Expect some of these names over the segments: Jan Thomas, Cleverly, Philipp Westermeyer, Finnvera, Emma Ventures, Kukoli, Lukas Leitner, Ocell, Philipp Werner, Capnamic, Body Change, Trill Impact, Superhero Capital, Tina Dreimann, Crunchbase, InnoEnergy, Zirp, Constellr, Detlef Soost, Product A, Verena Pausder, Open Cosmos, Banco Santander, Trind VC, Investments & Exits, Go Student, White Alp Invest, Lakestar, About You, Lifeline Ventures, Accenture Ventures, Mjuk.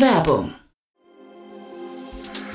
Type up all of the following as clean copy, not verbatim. Werbung.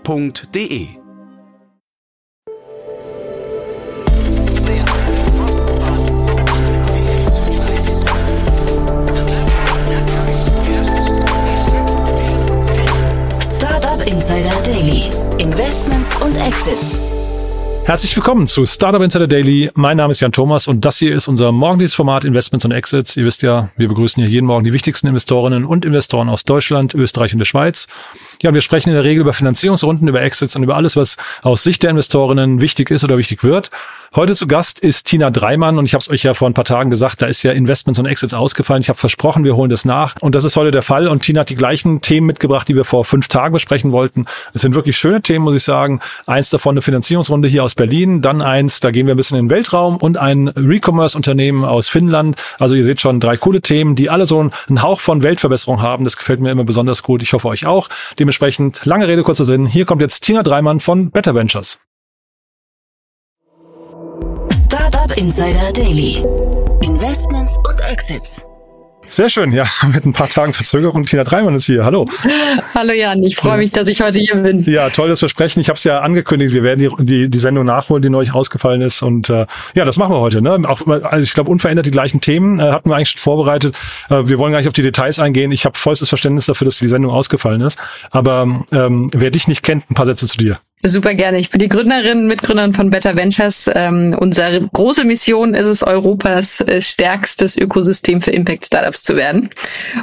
Startup Insider Daily. Investments und Exits. Herzlich willkommen zu Startup Insider Daily. Mein Name ist Jan Thomas und das hier ist unser morgendliches Format Investments und Exits. Ihr wisst ja, wir begrüßen hier jeden Morgen die wichtigsten Investorinnen und Investoren aus Deutschland, Österreich und der Schweiz. Ja, und wir sprechen in der Regel über Finanzierungsrunden, über Exits und über alles, was aus Sicht der Investorinnen wichtig ist oder wichtig wird. Heute zu Gast ist Tina Dreimann und ich habe es euch ja vor ein paar Tagen gesagt, da ist ja Investments und Exits ausgefallen. Ich habe versprochen, wir holen das nach und das ist heute der Fall und Tina hat die gleichen Themen mitgebracht, die wir vor 5 Tagen besprechen wollten. Es sind wirklich schöne Themen, muss ich sagen. Eins davon eine Finanzierungsrunde hier aus Berlin, dann eins, da gehen wir ein bisschen in den Weltraum und ein Recommerce-Unternehmen aus Finnland. Also ihr seht schon 3 coole Themen, die alle so einen Hauch von Weltverbesserung haben. Das gefällt mir immer besonders gut. Ich hoffe euch auch. Dementsprechend lange Rede, kurzer Sinn. Hier kommt jetzt Tina Dreimann von Better Ventures. Startup Insider Daily. Investments und Exits. Sehr schön, ja, mit ein paar Tagen Verzögerung. Tina Dreimann ist hier, hallo. Hallo Jan, ich freue mich, dass ich heute hier bin. Ja, toll, das Versprechen. Ich habe es ja angekündigt, wir werden die Sendung nachholen, die neulich ausgefallen ist. Und ja, das machen wir heute. Ne? Auch, also ich glaube, unverändert die gleichen Themen hatten wir eigentlich schon vorbereitet. Wir wollen gar nicht auf die Details eingehen. Ich habe vollstes Verständnis dafür, dass die Sendung ausgefallen ist. Aber wer dich nicht kennt, ein paar Sätze zu dir. Super gerne. Ich bin die Gründerin, Mitgründerin von Better Ventures. Unsere große Mission ist es, Europas stärkstes Ökosystem für Impact-Startups zu werden.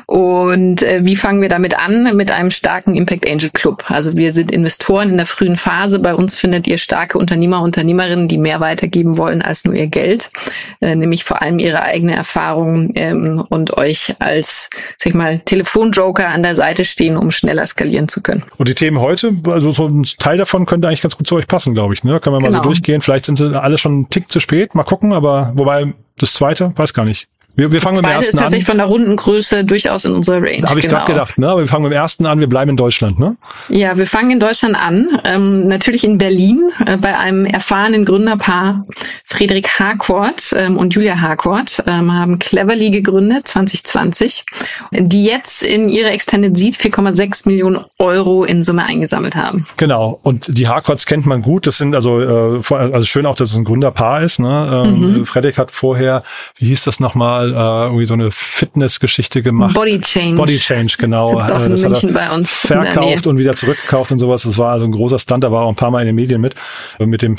Und wie fangen wir damit an? Mit einem starken Impact-Angel-Club. Also wir sind Investoren in der frühen Phase. Bei uns findet ihr starke Unternehmer, Unternehmerinnen, die mehr weitergeben wollen als nur ihr Geld. Nämlich vor allem ihre eigene Erfahrung und euch als, sag ich mal, Telefonjoker an der Seite stehen, um schneller skalieren zu können. Und die Themen heute, also so ein Teil davon könnte eigentlich ganz gut zu euch passen, glaube ich. Ne? Können wir mal so durchgehen. Vielleicht sind sie alle schon einen Tick zu spät. Mal gucken, aber wobei das zweite, weiß gar nicht. Wir fangen mit dem ersten an. Das zweite ist tatsächlich von der Rundengröße durchaus in unserer Range. Habe ich gerade gedacht, ne? Aber wir fangen mit dem ersten an, wir bleiben in Deutschland, ne? Ja, wir fangen in Deutschland an, natürlich in Berlin, bei einem erfahrenen Gründerpaar. Frederik Harcourt und Julia Harcourt haben Cleverly gegründet, 2020, die jetzt in ihre Extended Seed 4,6 Millionen Euro in Summe eingesammelt haben. Genau, und die Harcourts kennt man gut, das sind also schön auch, dass es ein Gründerpaar ist, ne? Frederik hat vorher, wie hieß das nochmal, irgendwie so eine Fitnessgeschichte gemacht. Body Change, genau. Das in München bei uns verkauft und wieder zurückgekauft und sowas. Das war also ein großer Stunt, da war auch ein paar Mal in den Medien mit dem,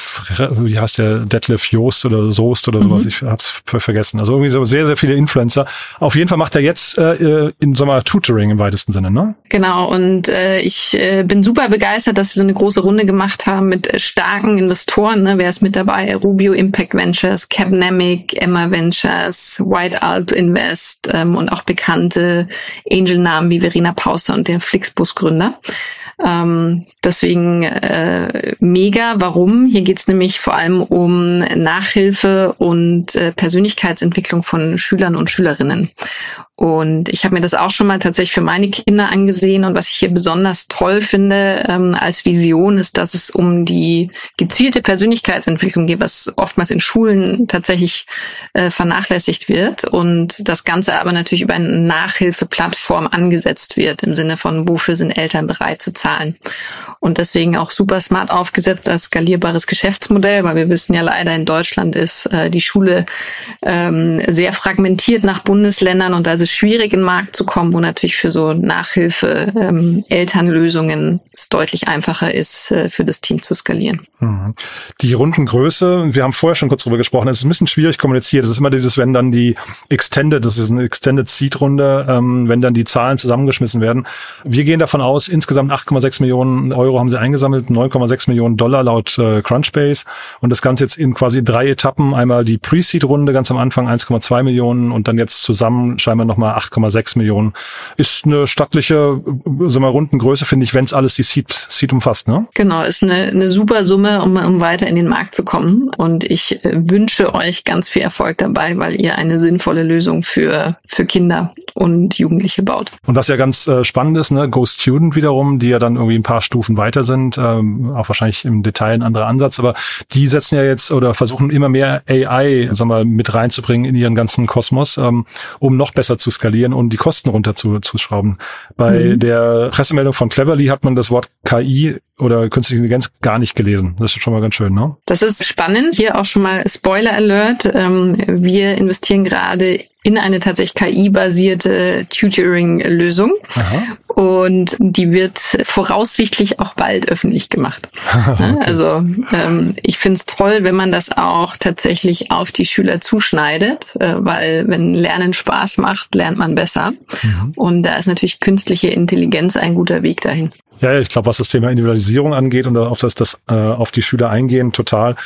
wie heißt der, Detlef Soost oder sowas, ich hab's vergessen. Also irgendwie so sehr, sehr viele Influencer. Auf jeden Fall macht er jetzt in Sommer Tutoring im weitesten Sinne, ne? Genau, und ich bin super begeistert, dass sie so eine große Runde gemacht haben mit starken Investoren, ne? Wer ist mit dabei? Rubio Impact Ventures, Capnamic, Emma Ventures, White Alp Invest und auch bekannte Angel-Namen wie Verena Pausder und der Flixbus-Gründer. Deswegen mega. Warum? Hier geht es nämlich vor allem um Nachhilfe und Persönlichkeitsentwicklung von Schülern und Schülerinnen. Und ich habe mir das auch schon mal tatsächlich für meine Kinder angesehen. Und was ich hier besonders toll finde als Vision ist, dass es um die gezielte Persönlichkeitsentwicklung geht, was oftmals in Schulen tatsächlich vernachlässigt wird. Und das Ganze aber natürlich über eine Nachhilfeplattform angesetzt wird, im Sinne von, wofür sind Eltern bereit zu zahlen. Und deswegen auch super smart aufgesetzt als skalierbares Geschäftsmodell, weil wir wissen ja leider, in Deutschland ist die Schule sehr fragmentiert nach Bundesländern und da ist schwierig, in den Markt zu kommen, wo natürlich für so Nachhilfe, Elternlösungen es deutlich einfacher ist, für das Team zu skalieren. Die Rundengröße, wir haben vorher schon kurz drüber gesprochen, es ist ein bisschen schwierig kommuniziert. Es ist immer dieses, wenn dann die Extended Seed-Runde, wenn dann die Zahlen zusammengeschmissen werden. Wir gehen davon aus, insgesamt 8,6 Millionen Euro haben sie eingesammelt, 9,6 Millionen Dollar laut Crunchbase und das Ganze jetzt in quasi 3 Etappen. Einmal die Pre-Seed-Runde ganz am Anfang, 1,2 Millionen und dann jetzt zusammen scheinbar noch nochmal 8,6 Millionen. Ist eine stattliche, so mal runden Größe, finde ich, wenn es alles die Seed umfasst, ne? Genau, ist eine super Summe, um weiter in den Markt zu kommen. Und ich wünsche euch ganz viel Erfolg dabei, weil ihr eine sinnvolle Lösung für Kinder und Jugendliche baut. Und was ja ganz spannend ist, ne, Go Student wiederum, die ja dann irgendwie ein paar Stufen weiter sind, auch wahrscheinlich im Detail ein anderer Ansatz, aber die setzen ja jetzt oder versuchen immer mehr AI, sagen wir mal, mit reinzubringen in ihren ganzen Kosmos, um noch besser zu skalieren und die Kosten runterzuschrauben. Bei der Pressemeldung von Cleverly hat man das Wort KI oder künstliche Intelligenz gar nicht gelesen. Das ist schon mal ganz schön, ne? Das ist spannend. Hier auch schon mal Spoiler Alert. Wir investieren gerade in eine tatsächlich KI-basierte Tutoring-Lösung. Aha. Und die wird voraussichtlich auch bald öffentlich gemacht. Okay. Also ich finde es toll, wenn man das auch tatsächlich auf die Schüler zuschneidet, weil wenn Lernen Spaß macht, lernt man besser. Mhm. Und da ist natürlich künstliche Intelligenz ein guter Weg dahin. Ja, ich glaube, was das Thema Individualisierung angeht und auf das auf die Schüler eingehen, total.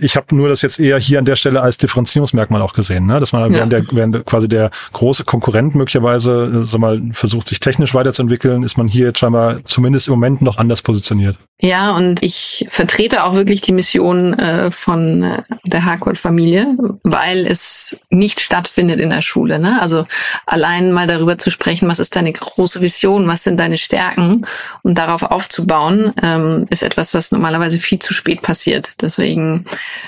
Ich habe nur das jetzt eher hier an der Stelle als Differenzierungsmerkmal auch gesehen, ne? Dass man während quasi der große Konkurrent möglicherweise versucht, sich technisch weiterzuentwickeln, ist man hier jetzt scheinbar zumindest im Moment noch anders positioniert. Ja, und ich vertrete auch wirklich die Mission von der Harcourt-Familie, weil es nicht stattfindet in der Schule, ne? Also allein mal darüber zu sprechen, was ist deine große Vision, was sind deine Stärken? Und darauf aufzubauen, ist etwas, was normalerweise viel zu spät passiert. Deswegen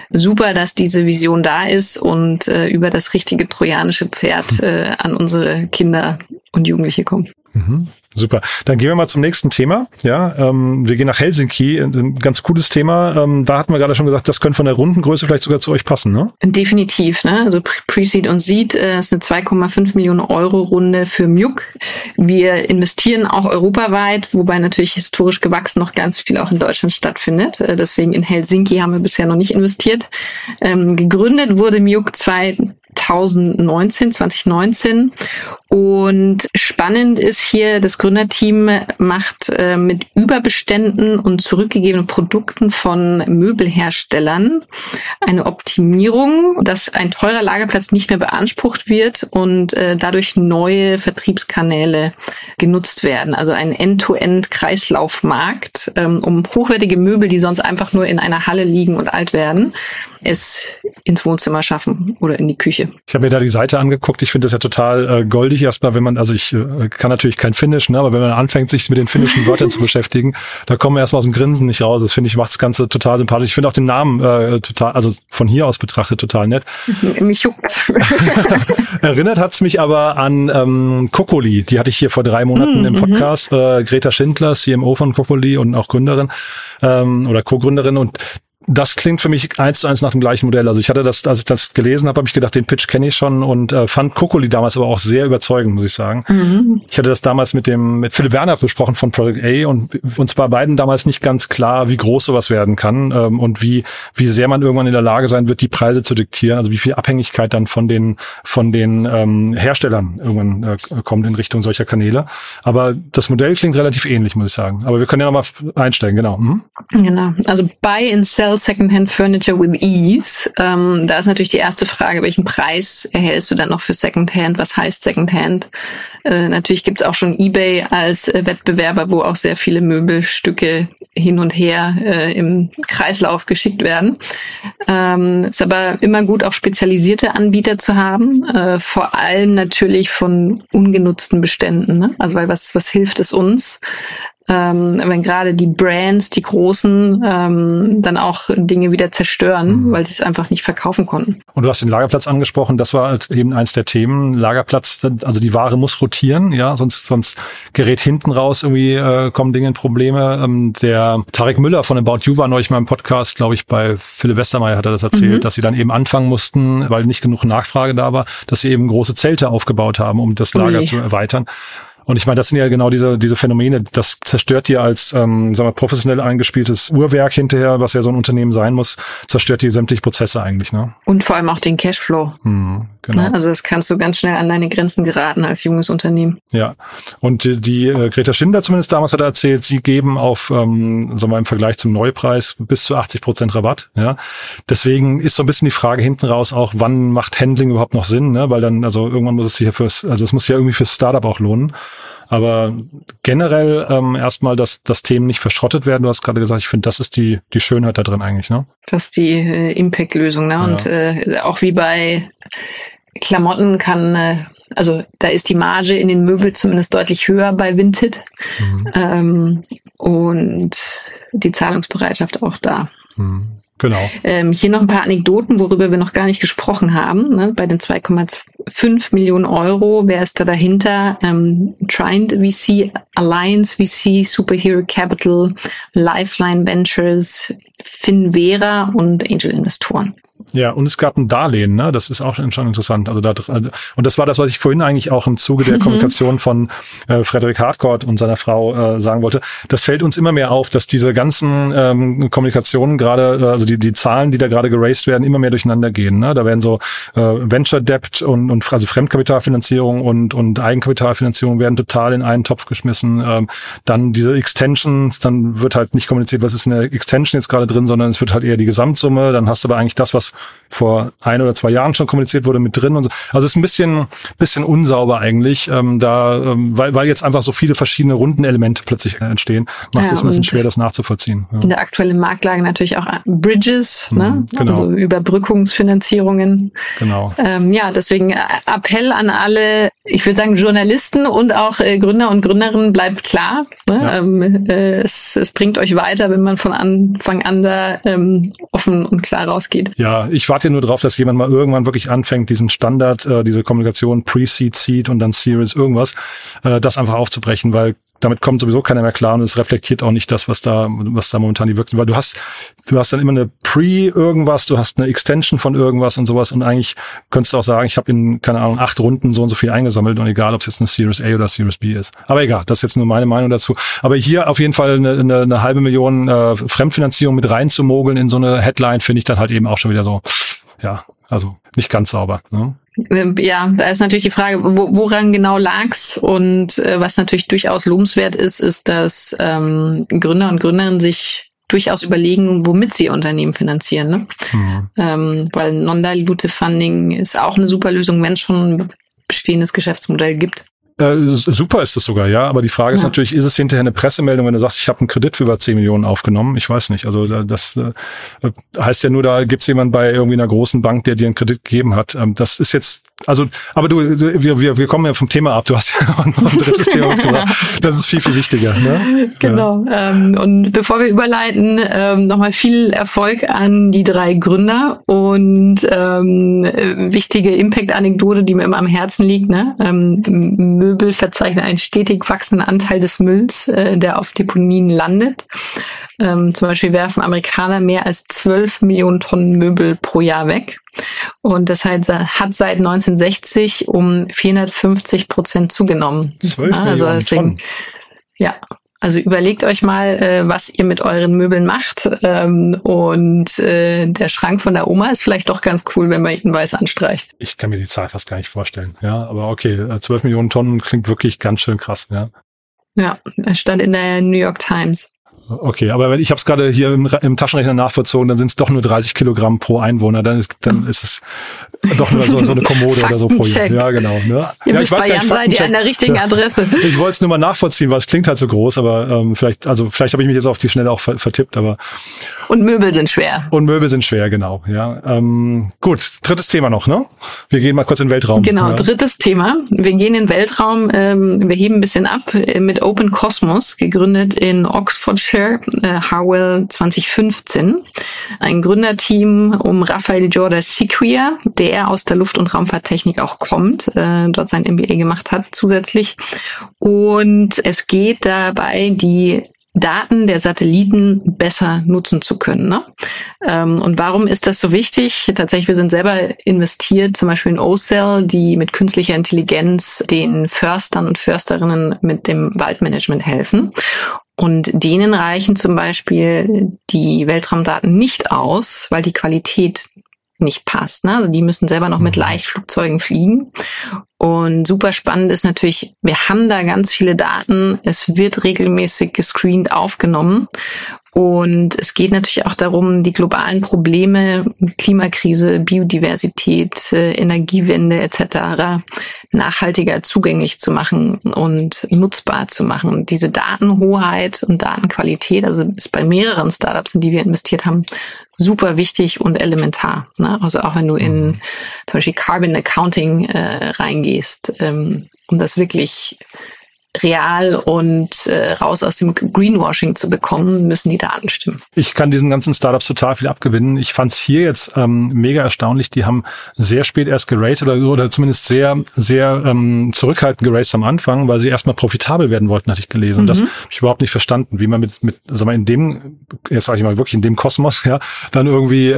super, dass diese Vision da ist und über das richtige trojanische Pferd an unsere Kinder und Jugendliche kommen. Mhm. Super. Dann gehen wir mal zum nächsten Thema. Ja, wir gehen nach Helsinki. Ein ganz cooles Thema. Da hatten wir gerade schon gesagt, das könnte von der runden Größe vielleicht sogar zu euch passen, ne? Definitiv, ne? Also Pre-Seed und Seed ist eine 2,5 Millionen Euro Runde für Mjuk. Wir investieren auch europaweit, wobei natürlich historisch gewachsen noch ganz viel auch in Deutschland stattfindet. Deswegen in Helsinki haben wir bisher noch nicht investiert. Gegründet wurde Mjuk 2019 und spannend ist hier, das Gründerteam macht mit Überbeständen und zurückgegebenen Produkten von Möbelherstellern eine Optimierung, dass ein teurer Lagerplatz nicht mehr beansprucht wird und dadurch neue Vertriebskanäle genutzt werden. Also ein End-to-End-Kreislaufmarkt, um hochwertige Möbel, die sonst einfach nur in einer Halle liegen und alt werden, es ins Wohnzimmer schaffen oder in die Küche. Ich habe mir da die Seite angeguckt. Ich finde das ja total goldig erstmal, wenn man, also ich kann natürlich kein Finnisch, ne, aber wenn man anfängt, sich mit den finnischen Wörtern zu beschäftigen, da kommen wir erstmal aus dem Grinsen nicht raus. Das finde ich, macht das Ganze total sympathisch. Ich finde auch den Namen total, also von hier aus betrachtet, total nett. Mich juckt's. Erinnert hat's mich aber an Kukoli. Die hatte ich hier vor 3 Monaten im Podcast. Greta Schindler, CMO von Kukoli und auch Gründerin oder Co-Gründerin, und das klingt für mich 1:1 nach dem gleichen Modell. Also ich hatte das, als ich das gelesen habe, habe ich gedacht, den Pitch kenne ich schon, und fand Kukoli damals aber auch sehr überzeugend, muss ich sagen. Mhm. Ich hatte das damals mit Philipp Werner besprochen von Product A, und uns bei beiden damals nicht ganz klar, wie groß sowas werden kann, und wie sehr man irgendwann in der Lage sein wird, die Preise zu diktieren. Also wie viel Abhängigkeit dann von den Herstellern irgendwann kommt in Richtung solcher Kanäle. Aber das Modell klingt relativ ähnlich, muss ich sagen. Aber wir können ja nochmal einsteigen, genau. Mhm. Genau. Also Buy and Sell Secondhand Furniture with Ease. Da ist natürlich die erste Frage, welchen Preis erhältst du dann noch für Secondhand? Was heißt Secondhand? Natürlich gibt es auch schon eBay als Wettbewerber, wo auch sehr viele Möbelstücke hin und her im Kreislauf geschickt werden. Ist aber immer gut, auch spezialisierte Anbieter zu haben, vor allem natürlich von ungenutzten Beständen, ne? Also weil was hilft es uns? Wenn gerade die Brands, die Großen, dann auch Dinge wieder zerstören, weil sie es einfach nicht verkaufen konnten. Und du hast den Lagerplatz angesprochen, das war halt eben eins der Themen. Lagerplatz, also die Ware muss rotieren, ja, sonst gerät hinten raus, irgendwie kommen Dinge in Probleme. Der Tarek Müller von About You war neulich mal im Podcast, glaube ich, bei Philipp Westermeyer hat er das erzählt, dass sie dann eben anfangen mussten, weil nicht genug Nachfrage da war, dass sie eben große Zelte aufgebaut haben, um das Lager zu erweitern. Und ich meine, das sind ja genau diese Phänomene, das zerstört dir als sagen wir, professionell eingespieltes Uhrwerk hinterher, was ja so ein Unternehmen sein muss, zerstört dir sämtliche Prozesse eigentlich, ne? Und vor allem auch den Cashflow. Genau. Ne? Also das kannst du ganz schnell an deine Grenzen geraten als junges Unternehmen. Ja, und die Greta Schindler zumindest damals hat erzählt, sie geben auf, sagen wir, im Vergleich zum Neupreis bis zu 80% Rabatt. Ja? Deswegen ist so ein bisschen die Frage hinten raus auch, wann macht Handling überhaupt noch Sinn, ne? Weil dann, also irgendwann muss es sich ja es muss ja irgendwie fürs Startup auch lohnen. Aber generell erstmal, dass Themen nicht verschrottet werden. Du hast gerade gesagt, ich finde, das ist die Schönheit da drin eigentlich, ne? Das ist die Impact-Lösung, ne? Ja. Und auch wie bei Klamotten also da ist die Marge in den Möbel zumindest deutlich höher bei Vinted. Mhm. Und die Zahlungsbereitschaft auch da. Mhm. Genau. Hier noch ein paar Anekdoten, worüber wir noch gar nicht gesprochen haben. Ne? Bei den 2,5 Millionen Euro, wer ist da dahinter? Trind VC, Alliance VC, Superhero Capital, Lifeline Ventures, Finnvera und Angel-Investoren. Ja, und es gab ein Darlehen, ne? Das ist auch schon interessant. Und das war das, was ich vorhin eigentlich auch im Zuge der Kommunikation von Frederik Harcourt und seiner Frau sagen wollte. Das fällt uns immer mehr auf, dass diese ganzen Kommunikationen gerade, also die Zahlen, die da gerade geraced werden, immer mehr durcheinander gehen, ne? Da werden so Venture Debt und also Fremdkapitalfinanzierung und Eigenkapitalfinanzierung werden total in einen Topf geschmissen. Dann diese Extensions, dann wird halt nicht kommuniziert, was ist in der Extension jetzt gerade drin, sondern es wird halt eher die Gesamtsumme. Dann hast du aber eigentlich das, was vor 1 oder 2 Jahren schon kommuniziert wurde, mit drin und so. Also es ist ein bisschen unsauber eigentlich, weil jetzt einfach so viele verschiedene Rundenelemente plötzlich entstehen, macht es ein bisschen schwer, das nachzuvollziehen. Ja. In der aktuellen Marktlage natürlich auch Bridges, ne? Genau. Also Überbrückungsfinanzierungen. Genau. Deswegen Appell an alle, ich würde sagen Journalisten und auch Gründer und Gründerinnen, bleibt klar. Ne? Ja. Es bringt euch weiter, wenn man von Anfang an da offen und klar rausgeht. Ja. Ich warte nur drauf, dass jemand mal irgendwann wirklich anfängt, diesen Standard, diese Kommunikation Pre-Seed, Seed und dann Series irgendwas, das einfach aufzubrechen, weil damit kommt sowieso keiner mehr klar und es reflektiert auch nicht das, was da momentan die Wirkung, weil du hast dann immer eine Pre-Irgendwas, du hast eine Extension von irgendwas und sowas und eigentlich könntest du auch sagen, ich habe in, keine Ahnung, 8 Runden so und so viel eingesammelt und egal, ob es jetzt eine Series A oder Series B ist. Aber egal, das ist jetzt nur meine Meinung dazu. Aber hier auf jeden Fall eine 500.000 Fremdfinanzierung mit reinzumogeln in so eine Headline, finde ich dann halt eben auch schon wieder so, ja, also nicht ganz sauber, ne? Ja, da ist natürlich die Frage, woran genau lag's? Und was natürlich durchaus lobenswert ist, dass Gründer und Gründerinnen sich durchaus überlegen, womit sie ihr Unternehmen finanzieren. Ne? Weil Non-Dilutive Funding ist auch eine super Lösung, wenn es schon ein bestehendes Geschäftsmodell gibt. Super ist das sogar, ja. Aber die Frage ist natürlich, ist es hinterher eine Pressemeldung, wenn du sagst, ich habe einen Kredit für über 10 Millionen aufgenommen? Ich weiß nicht. Also das heißt ja nur, da gibt es jemanden bei irgendwie einer großen Bank, der dir einen Kredit gegeben hat. Das ist jetzt, also, aber wir kommen ja vom Thema ab. Du hast ja noch ein drittes Thema gesagt. Das ist viel, viel wichtiger. Ne? Genau. Ja. Und bevor wir überleiten, nochmal viel Erfolg an die 3 Gründer und wichtige Impact-Anekdote, die mir immer am Herzen liegt, ne? Möbel verzeichnet einen stetig wachsenden Anteil des Mülls, der auf Deponien landet. Zum Beispiel werfen Amerikaner mehr als 12 Millionen Tonnen Möbel pro Jahr weg. Und das hat seit 1960 um 450% zugenommen. 12 Millionen also deswegen, Tonnen? Ja. Also überlegt euch mal, was ihr mit euren Möbeln macht. Und der Schrank von der Oma ist vielleicht doch ganz cool, wenn man ihn weiß anstreicht. Ich kann mir die Zahl fast gar nicht vorstellen. Ja, aber okay, 12 Millionen Tonnen klingt wirklich ganz schön krass. Ja, stand in der New York Times. Okay, aber ich habe es gerade hier im Taschenrechner nachvollzogen, dann sind es doch nur 30 Kilogramm pro Einwohner, dann ist es doch nur so eine Kommode oder so pro Jahr. Ja, genau. Ne? Ja, ich weiß gar nicht, seid ihr an der richtigen Adresse. Ich wollte es nur mal nachvollziehen, weil es klingt halt so groß, aber vielleicht habe ich mich jetzt auf die Schnelle auch vertippt, aber. Und Möbel sind schwer. Genau. Ja. Gut, drittes Thema noch, ne? Wir gehen mal kurz in den Weltraum. Genau, ja. Drittes Thema. Wir gehen in den Weltraum, wir heben ein bisschen ab mit Open Cosmos, gegründet in Oxfordshire, Harwell 2015. Ein Gründerteam um Raphael Jorda Sequia, der aus der Luft- und Raumfahrttechnik auch kommt, dort sein MBA gemacht hat zusätzlich. Und es geht dabei die Daten der Satelliten besser nutzen zu können. Ne? Und warum ist das so wichtig? Tatsächlich, wir sind selber investiert, zum Beispiel in OCell, die mit künstlicher Intelligenz den Förstern und Försterinnen mit dem Waldmanagement helfen. Und denen reichen zum Beispiel die Weltraumdaten nicht aus, weil die Qualität nicht passt. Ne? Also die müssen selber noch mit Leichtflugzeugen fliegen. Und super spannend ist natürlich, wir haben da ganz viele Daten. Es wird regelmäßig gescreent aufgenommen. Und es geht natürlich auch darum, die globalen Probleme, Klimakrise, Biodiversität, Energiewende etc. nachhaltiger zugänglich zu machen und nutzbar zu machen. Und diese Datenhoheit und Datenqualität, also ist bei mehreren Startups, in die wir investiert haben, super wichtig und elementar. Ne? Also auch wenn du in zum Beispiel Carbon Accounting reingehst, um das wirklich real und raus aus dem Greenwashing zu bekommen, müssen die Daten stimmen. Ich kann diesen ganzen Startups total viel abgewinnen. Ich fand es hier jetzt mega erstaunlich. Die haben sehr spät erst geraced oder zumindest sehr zurückhaltend geraced am Anfang, weil sie erstmal profitabel werden wollten, hatte ich gelesen. Das habe ich überhaupt nicht verstanden, wie man in dem Kosmos, ja, dann irgendwie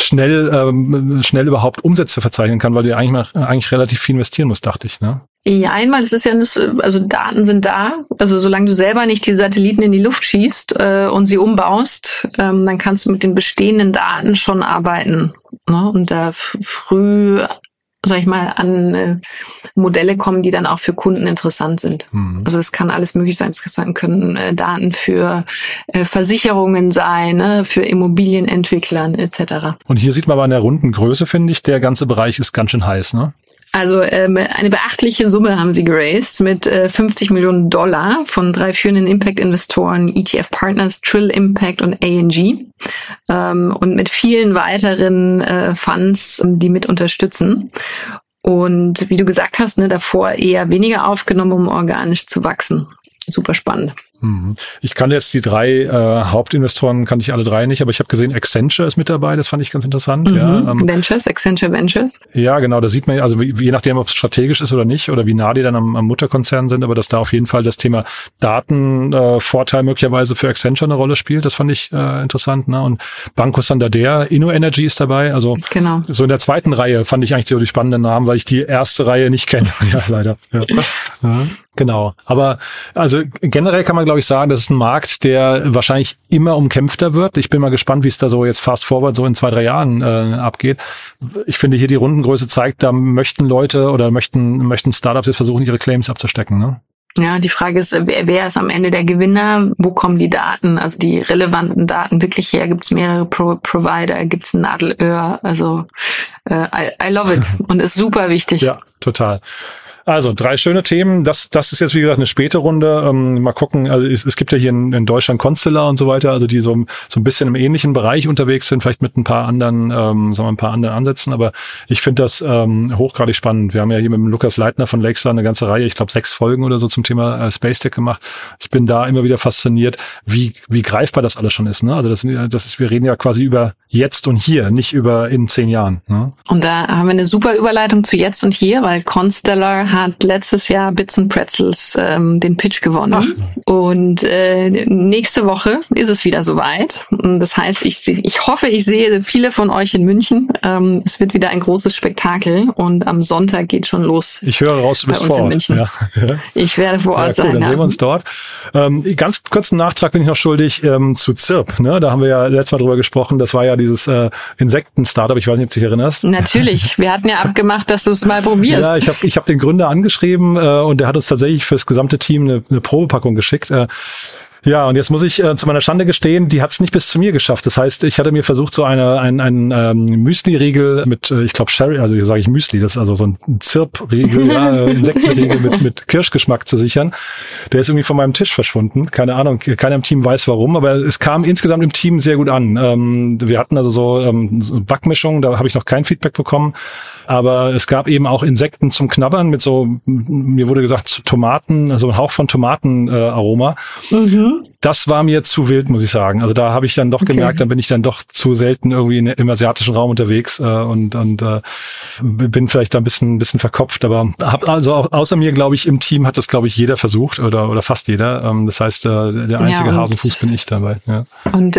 schnell überhaupt Umsätze verzeichnen kann, weil du ja eigentlich relativ viel investieren musst, dachte ich, ne? Ja, einmal, das ist ja, also Daten sind da. Also solange du selber nicht die Satelliten in die Luft schießt und sie umbaust, dann kannst du mit den bestehenden Daten schon arbeiten, ne? Und da früh, sag ich mal, an Modelle kommen, die dann auch für Kunden interessant sind. Also es kann alles möglich sein. Es können Daten für Versicherungen sein, ne? Für Immobilienentwicklern etc. Und hier sieht man aber an der runden Größe, finde ich, der ganze Bereich ist ganz schön heiß, ne? Also eine beachtliche Summe haben sie geraced mit $50 Millionen von 3 führenden Impact-Investoren, ETF-Partners, Trill Impact und ANG und mit vielen weiteren Funds, die mit unterstützen. Und wie du gesagt hast, ne, davor eher weniger aufgenommen, um organisch zu wachsen. Super spannend. Ich kann jetzt die 3 Hauptinvestoren, kannte ich alle 3 nicht, aber ich habe gesehen, Accenture ist mit dabei, das fand ich ganz interessant. Ja, Accenture Ventures. Ja, genau, da sieht man, also je nachdem, ob es strategisch ist oder nicht, oder wie nah die dann am Mutterkonzern sind, aber dass da auf jeden Fall das Thema Datenvorteil möglicherweise für Accenture eine Rolle spielt, das fand ich interessant. Ne? Und Banco Santander, InnoEnergy ist dabei, also genau. So in der zweiten Reihe fand ich eigentlich so die spannenden Namen, weil ich die erste Reihe nicht kenne, ja, leider. Ja. Ja. Genau, aber also generell kann man, glaube ich, sagen, das ist ein Markt, der wahrscheinlich immer umkämpfter wird. Ich bin mal gespannt, wie es da so jetzt fast forward so in 2-3 Jahren abgeht. Ich finde hier die Rundengröße zeigt, da möchten Leute oder möchten Startups jetzt versuchen, ihre Claims abzustecken, ne? Ja, die Frage ist, wer ist am Ende der Gewinner? Wo kommen die Daten, also die relevanten Daten wirklich her? Gibt es mehrere Provider? Gibt es ein Nadelöhr? Also I love it und ist super wichtig. Ja, total. Also 3 schöne Themen. Das ist jetzt, wie gesagt, eine späte Runde. Mal gucken, also es gibt ja hier in Deutschland Constellr und so weiter, also die so ein bisschen im ähnlichen Bereich unterwegs sind, vielleicht mit ein paar anderen Ansätzen, aber ich finde das hochgradig spannend. Wir haben ja hier mit dem Lukas Leitner von Lakestar eine ganze Reihe, ich glaube 6 Folgen oder so zum Thema Space Tech gemacht. Ich bin da immer wieder fasziniert, wie greifbar das alles schon ist, ne? Also das ist, wir reden ja quasi über jetzt und hier, nicht über in 10 Jahren, ne? Und da haben wir eine super Überleitung zu jetzt und hier, weil Constellr hat letztes Jahr Bits and Pretzels den Pitch gewonnen. Ach. Und nächste Woche ist es wieder soweit. Das heißt, ich hoffe, ich sehe viele von euch in München. Es wird wieder ein großes Spektakel und am Sonntag geht schon los. Ich höre raus, du bist vor Ort. Ja. Ich werde vor Ort sein. Dann sehen wir uns dort. Ganz kurzen Nachtrag bin ich noch schuldig zu Zirp. Ne? Da haben wir ja letztes Mal drüber gesprochen. Das war ja dieses Insekten-Startup. Ich weiß nicht, ob du dich erinnerst. Natürlich. Wir hatten ja abgemacht, dass du es mal probierst. Ja, ich hab den Gründer angeschrieben und der hat uns tatsächlich fürs gesamte Team eine Probepackung geschickt. Ja, und jetzt muss ich zu meiner Schande gestehen, die hat es nicht bis zu mir geschafft. Das heißt, ich hatte mir versucht, so einen Müsli-Riegel mit, ich glaube, Sherry, also hier sage ich Müsli, das ist also so ein Zirp-Riegel, Insektenriegel mit Kirschgeschmack zu sichern. Der ist irgendwie von meinem Tisch verschwunden. Keine Ahnung, keiner im Team weiß warum, aber es kam insgesamt im Team sehr gut an. Wir hatten also so Backmischungen, da habe ich noch kein Feedback bekommen. Aber es gab eben auch Insekten zum Knabbern mit so, mir wurde gesagt, Tomaten, so ein Hauch von Tomatenaroma. Das war mir zu wild, muss ich sagen. Also da habe ich dann doch gemerkt, dann bin ich dann doch zu selten irgendwie im asiatischen Raum unterwegs und bin vielleicht da ein bisschen verkopft. Aber hab also auch außer mir, glaube ich, im Team hat das, glaube ich, jeder versucht oder fast jeder. Das heißt, der einzige Hasenfuß bin ich dabei. Ja. Und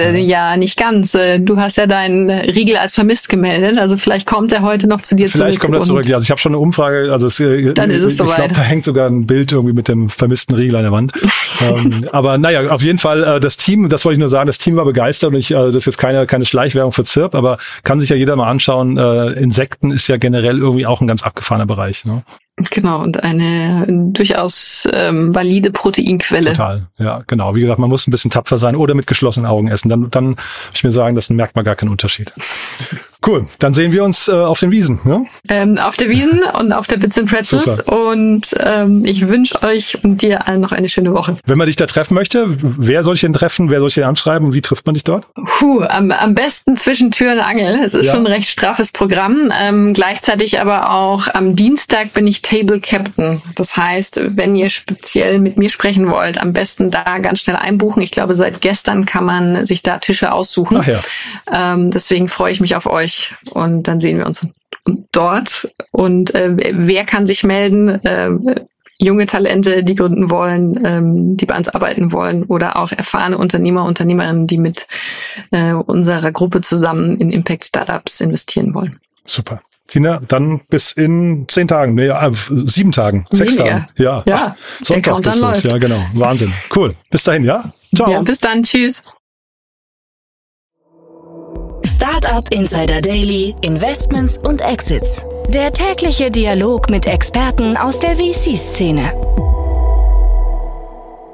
nicht ganz. Du hast ja deinen Riegel als vermisst gemeldet. Also vielleicht kommt er heute noch zu dir zurück. Vielleicht kommt er zurück, ja. Also ich habe schon eine Umfrage. Also ich glaube, da hängt sogar ein Bild irgendwie mit dem vermissten Riegel an der Wand. Aber naja, auf jeden Fall, das Team, das wollte ich nur sagen, das Team war begeistert und das ist jetzt keine Schleichwerbung für Zirp, aber kann sich ja jeder mal anschauen. Insekten ist ja generell irgendwie auch ein ganz abgefahrener Bereich, ne? Genau, und eine durchaus valide Proteinquelle. Total, ja, genau. Wie gesagt, man muss ein bisschen tapfer sein oder mit geschlossenen Augen essen. Dann würde ich mir sagen, das merkt man gar keinen Unterschied. Cool, dann sehen wir uns auf den Wiesen. Ne? Auf der Wiesen und auf der Bits and Pretzels. Und ich wünsche euch und dir allen noch eine schöne Woche. Wenn man dich da treffen möchte, wer soll ich denn treffen, wer soll ich denn anschreiben und wie trifft man dich dort? Am besten zwischen Tür und Angel. Es ist schon ein recht straffes Programm. Gleichzeitig aber auch am Dienstag bin ich Table Captain. Das heißt, wenn ihr speziell mit mir sprechen wollt, am besten da ganz schnell einbuchen. Ich glaube, seit gestern kann man sich da Tische aussuchen. Ach ja. Deswegen freue ich mich auf euch. Und dann sehen wir uns dort. Und wer kann sich melden? Junge Talente, die gründen wollen, die bei uns arbeiten wollen oder auch erfahrene Unternehmer, Unternehmerinnen, die mit unserer Gruppe zusammen in Impact-Startups investieren wollen. Super. Tina, dann bis in 10 Tagen, 7 Tagen, 6 Tagen. Ja. Ach, Sonntag bis los. Ja, genau. Wahnsinn. Cool. Bis dahin, ja? Ciao. Ja, bis dann. Tschüss. Startup Insider Daily, Investments und Exits. Der tägliche Dialog mit Experten aus der VC-Szene.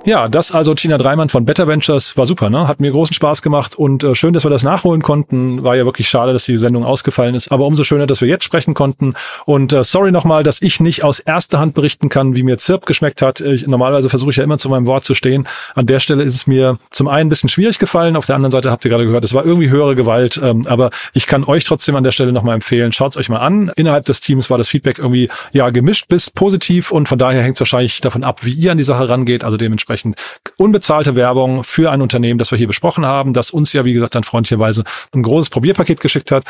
Ja, das also Tina Dreimann von Better Ventures. War super, ne? Hat mir großen Spaß gemacht und schön, dass wir das nachholen konnten. War ja wirklich schade, dass die Sendung ausgefallen ist. Aber umso schöner, dass wir jetzt sprechen konnten. Und sorry nochmal, dass ich nicht aus erster Hand berichten kann, wie mir Zirp geschmeckt hat. Normalerweise versuche ich ja immer zu meinem Wort zu stehen. An der Stelle ist es mir zum einen ein bisschen schwierig gefallen. Auf der anderen Seite habt ihr gerade gehört, es war irgendwie höhere Gewalt. Aber ich kann euch trotzdem an der Stelle nochmal empfehlen. Schaut's euch mal an. Innerhalb des Teams war das Feedback irgendwie gemischt bis positiv. Und von daher hängt's wahrscheinlich davon ab, wie ihr an die Sache rangeht. Also dementsprechend unbezahlte Werbung für ein Unternehmen, das wir hier besprochen haben, das uns ja, wie gesagt, dann freundlicherweise ein großes Probierpaket geschickt hat.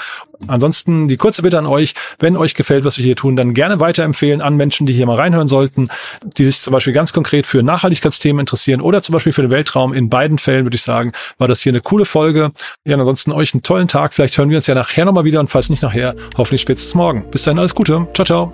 Ansonsten die kurze Bitte an euch, wenn euch gefällt, was wir hier tun, dann gerne weiterempfehlen an Menschen, die hier mal reinhören sollten, die sich zum Beispiel ganz konkret für Nachhaltigkeitsthemen interessieren oder zum Beispiel für den Weltraum. In beiden Fällen würde ich sagen, war das hier eine coole Folge. Ja, und ansonsten euch einen tollen Tag. Vielleicht hören wir uns ja nachher nochmal wieder und falls nicht nachher, hoffentlich spätestens morgen. Bis dahin, alles Gute. Ciao, ciao.